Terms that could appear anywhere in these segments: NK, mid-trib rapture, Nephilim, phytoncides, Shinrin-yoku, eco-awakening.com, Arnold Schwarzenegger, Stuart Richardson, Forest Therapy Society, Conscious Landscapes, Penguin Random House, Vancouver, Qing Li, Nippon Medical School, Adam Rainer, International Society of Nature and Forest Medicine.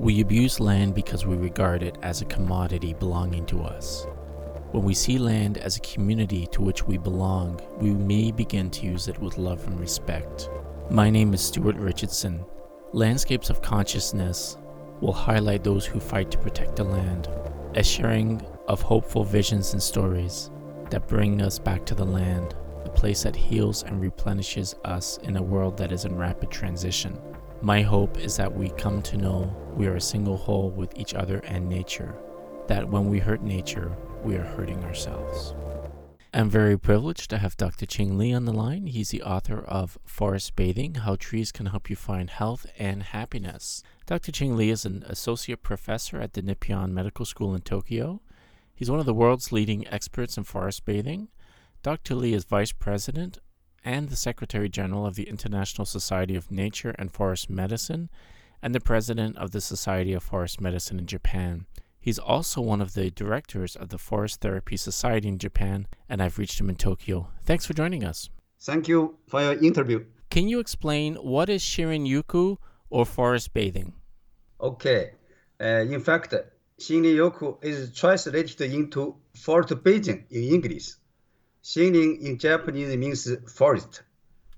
We abuse land because we regard it as a commodity belonging to us. When we see land as a community to which we belong, we may begin to use it with love and respect. My name is Stuart Richardson. Landscapes of Consciousness will highlight those who fight to protect the land, a sharing of hopeful visions and stories that bring us back to the land, a place that heals and replenishes us in a world that is in rapid transition. My hope is that we come to know we are a single whole with each other and nature, that when we hurt nature, we are hurting ourselves. I'm very privileged to have Dr. Qing Li on the line. He's the author of Forest Bathing, How Trees Can Help You Find Health and Happiness. Dr. Qing Li is an associate professor at the Nippon Medical School in Tokyo. He's one of the world's leading experts in forest bathing. Dr. Li is vice president and the secretary general of the International Society of Nature and Forest Medicine and the president of the Society of Forest Medicine in Japan. He's also one of the directors of the Forest Therapy Society in Japan, and I've reached him in Tokyo. Thanks for joining us. Thank you for your interview. Can you explain what is Shinrin-yoku or forest bathing? Okay. In fact, Shinrin-yoku is translated into forest bathing in English. Shinrin in Japanese means forest,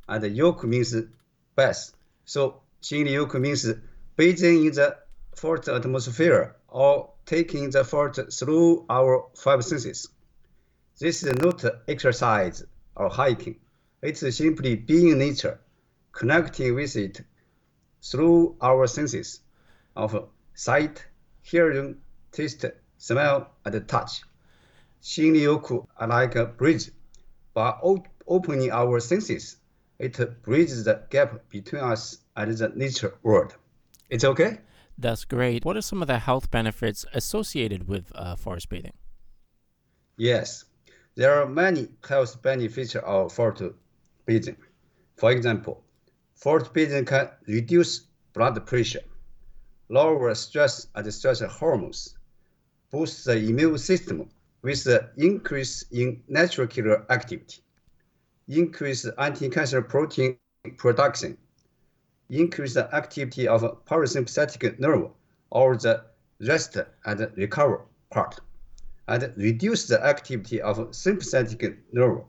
and yoku means bath. So Shinrin-yoku means bathing in the forest atmosphere or taking the forest through our five senses. This is not exercise or hiking. It's simply being nature, connecting with it through our senses of sight, hearing, taste, smell, and touch. Shinrin-yoku are like a bridge. By opening our senses, it bridges the gap between us and the nature world. It's okay? That's great. What are some of the health benefits associated with forest bathing? Yes, there are many health benefits of forest bathing. For example, forest bathing can reduce blood pressure, lower stress and stress hormones, boost the immune system with the increase in natural killer activity, increase anti-cancer protein production, increase the activity of parasympathetic nerve or the rest and recover part, and reduce the activity of sympathetic nerve,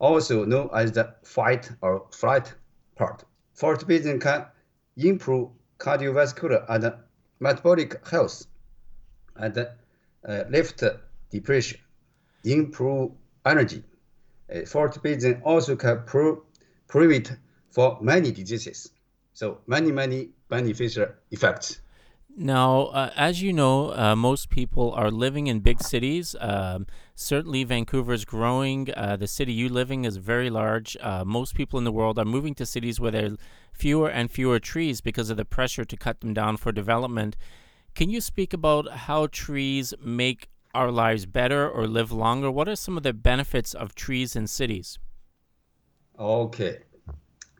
also known as the fight or flight part. Forest bathing can improve cardiovascular and metabolic health and lift depression, improve energy. Forest bathing also can prevent for many diseases. So many beneficial effects. Now, as you know, most people are living in big cities. Certainly, Vancouver is growing. The city you live in is very large. Most people in the world are moving to cities where there are fewer and fewer trees because of the pressure to cut them down for development. Can you speak about how trees make our lives better or live longer? What are some of the benefits of trees in cities? Okay.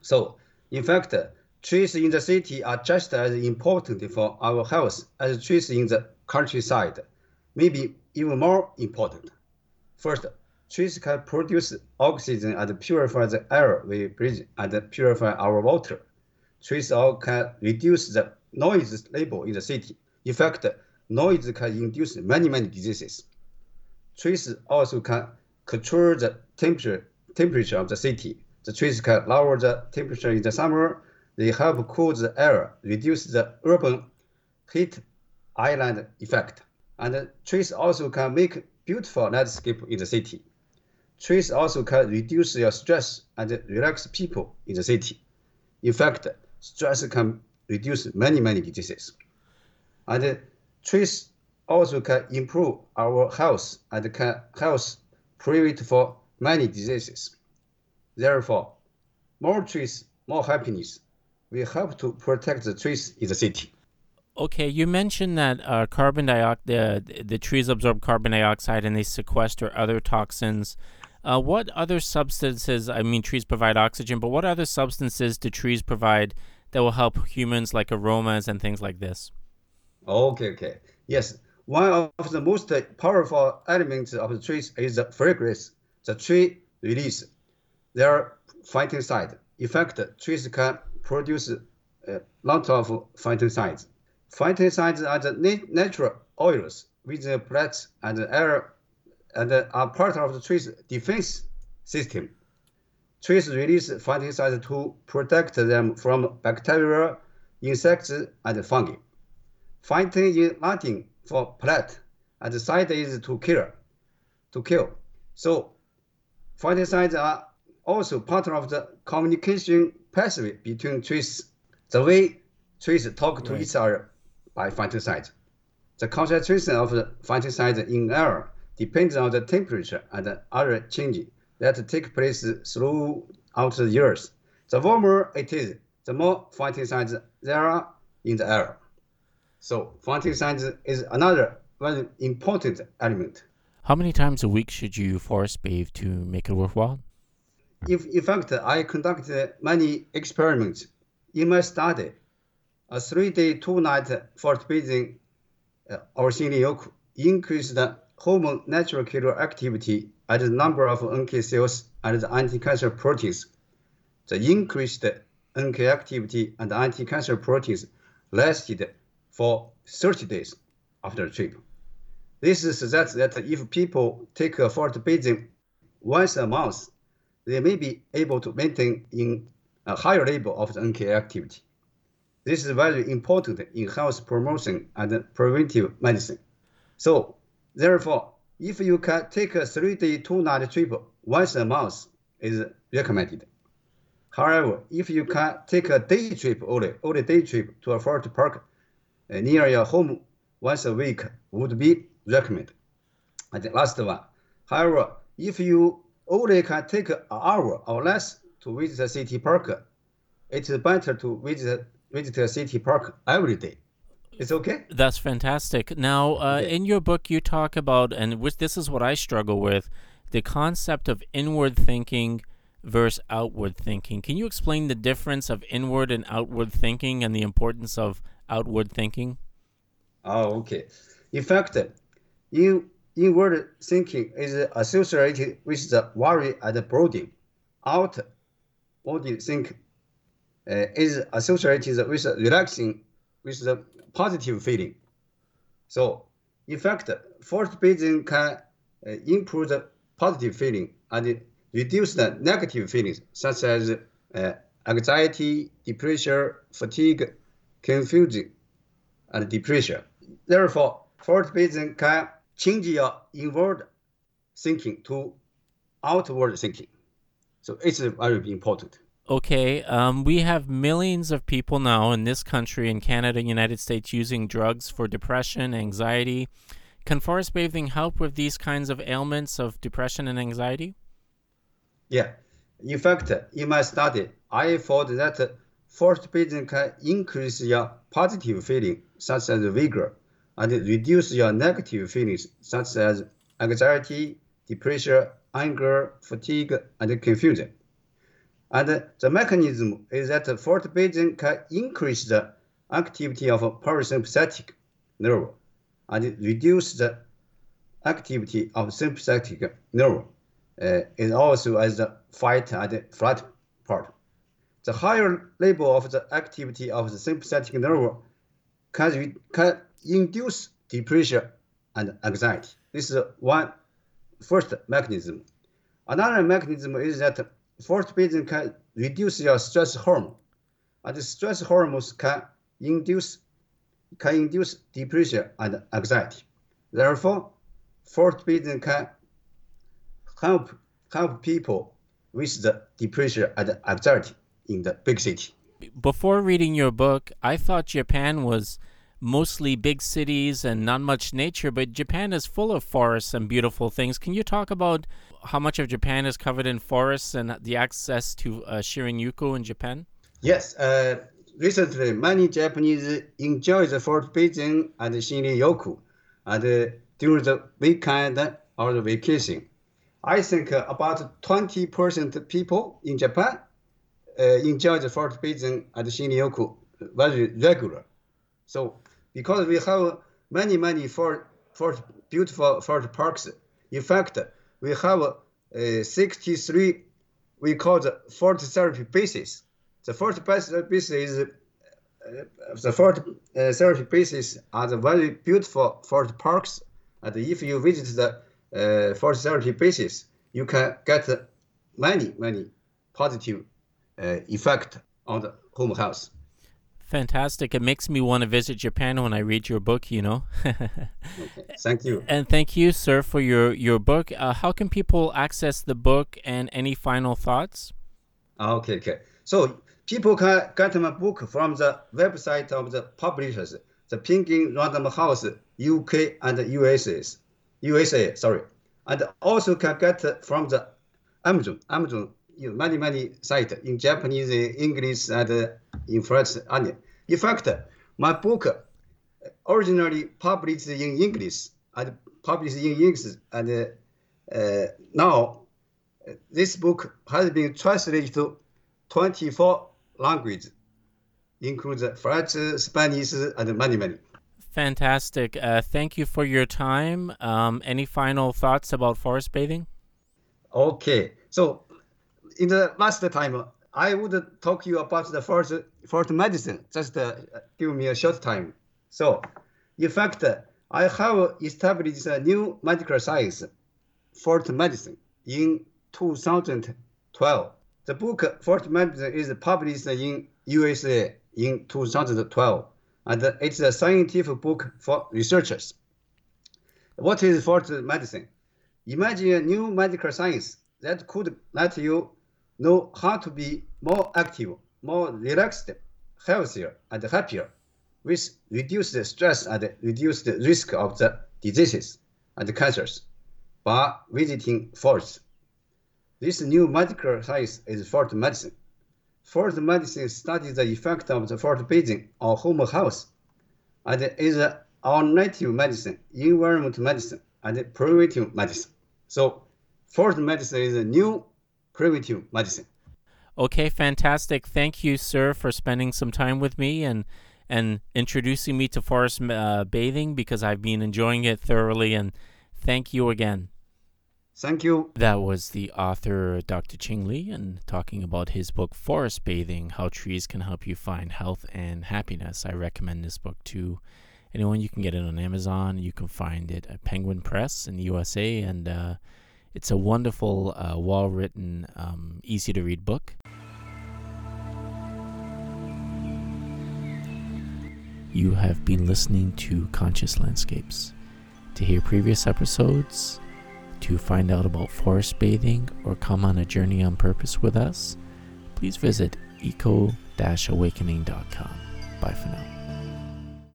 So, in fact, trees in the city are just as important for our health as trees in the countryside, maybe even more important. First, trees can produce oxygen and purify the air we breathe and purify our water. Trees all can reduce the noise level in the city. In fact, noise can induce many diseases. Trees also can control the temperature of the city. The trees can lower the temperature in the summer. They help cool the air, reduce the urban heat island effect. And trees also can make beautiful landscape in the city. Trees also can reduce your stress and relax people in the city. In fact, stress can reduce many diseases. And trees also can improve our health and can help prevent for many diseases. Therefore, more trees, more happiness. We have to protect the trees in the city. Okay, you mentioned that the trees absorb carbon dioxide and they sequester other toxins. What other substances, trees provide oxygen, but what other substances do trees provide that will help humans, like aromas and things like this? Okay. Yes, one of the most powerful elements of the trees is the fragrance the tree releases. They are phytoncides. In fact, trees can produce a lot of phytoncides. Phytoncides are the natural oils which the plants and the air and are part of the trees' defense system. Trees release phytoncides to protect them from bacteria, insects, and fungi. Phyton is Latin for plant, and side is to kill. So phytoncides are also part of the communication pathway between trees. The way trees talk to each other by phytoncides. The concentration of the phytoncides in air depends on the temperature and other changes that take place throughout the years. The warmer it is, the more phytoncides there are in the air. So phytoncides is another very important element. How many times a week should you forest bathe to make it worthwhile? In fact, I conduct many experiments. In my study, a 3-day, 2-night forest bathing or Shinrin-yoku increased the hormone natural killer activity and the number of NK cells and the anti-cancer proteins. The increased NK activity and anti-cancer proteins lasted for 30 days after the trip. This suggests that if people take a forest bathing once a month, they may be able to maintain in a higher level of the NK activity. This is very important in health promotion and preventive medicine. So, therefore, if you can take a 3-day, 2-night trip once a month, is recommended. However, if you can take a day trip only day trip to a forest park near your home once a week, would be recommended. And the last one. However, if you only can take an hour or less to visit a city park, it is better to visit a city park every day. It's okay? That's fantastic. Now, in your book, you talk about, and which this is what I struggle with, the concept of inward thinking versus outward thinking. Can you explain the difference of inward and outward thinking and the importance of outward thinking? Oh, okay. In fact, inward thinking is associated with the worry and the brooding. Outward thinking is associated with relaxing, with the positive feeling. So, in fact, forest bathing can improve the positive feeling and reduce the negative feelings such as anxiety, depression, fatigue, confusion, and depression. Therefore, forest bathing can change your inward thinking to outward thinking. So it's very important. Okay, we have millions of people now in this country, in Canada and United States, using drugs for depression, anxiety. Can forest bathing help with these kinds of ailments of depression and anxiety? Yeah. In fact, in my study, I found that forest bathing can increase your positive feeling, such as vigor, and reduce your negative feelings, such as anxiety, depression, anger, fatigue, and confusion. And the mechanism is that forest bathing can increase the activity of parasympathetic nerve and reduce the activity of sympathetic nerve, and also as the fight and flight part. The higher level of the activity of the sympathetic nerve can induce depression and anxiety. This is one first mechanism. Another mechanism is that forest bathing can reduce your stress hormone, and the stress hormones can induce depression and anxiety. Therefore, forest bathing can help people with the depression and anxiety in the big city. Before reading your book, I thought Japan was mostly big cities and not much nature, but Japan is full of forests and beautiful things. Can you talk about how much of Japan is covered in forests and the access to Shinrin-yoku in Japan? Yes. Recently, many Japanese enjoy the forest bathing and Shinrin-yoku and during the weekend or the vacation. I think about 20% of people in Japan enjoy the forest bathing and Shinrin-yoku very regular. So because we have many beautiful forest parks, in fact, we have 63, we call the forest therapy bases. The forest therapy bases is the forest therapy places are the very beautiful forest parks. And if you visit the forest therapy places, you can get many, many positive effect on the home health. Fantastic. It makes me want to visit Japan when I read your book, you know. Okay. Thank you. And thank you, sir, for your book. How can people access the book and any final thoughts? Okay. So people can get my book from the website of the publishers, the Penguin Random House, UK and USA. And also can get from the Amazon, many sites in Japanese, English, and in French. And in fact, my book originally published in English and now this book has been translated to 24 languages, including French, Spanish, and many. Fantastic. Thank you for your time. Any final thoughts about forest bathing? Okay. So in the last time, I would talk to you about the forest medicine. Just give me a short time. So, in fact, I have established a new medical science, forest medicine, in 2012. The book Forest Medicine is published in USA in 2012, and it's a scientific book for researchers. What is forest medicine? Imagine a new medical science that could let you know how to be more active, more relaxed, healthier, and happier, which reduce the stress and reduce the risk of the diseases and cancers by visiting forests. This new medical science is forest medicine. Forest medicine studies the effect of the forest bathing on home health, and is an alternative medicine, environmental medicine, and preventive medicine. So, forest medicine is a new preventive medicine. Okay, fantastic. Thank you, sir, for spending some time with me and introducing me to forest bathing, because I've been enjoying it thoroughly. And thank you again. Thank you. That was the author, Dr. Qing Li, and talking about his book, Forest Bathing, How Trees Can Help You Find Health and Happiness. I recommend this book to anyone. You can get it on Amazon. You can find it at Penguin Press in the USA, and it's a wonderful, well-written, easy-to-read book. You have been listening to Conscious Landscapes. To hear previous episodes, to find out about forest bathing, or come on a journey on purpose with us, please visit eco-awakening.com. Bye for now.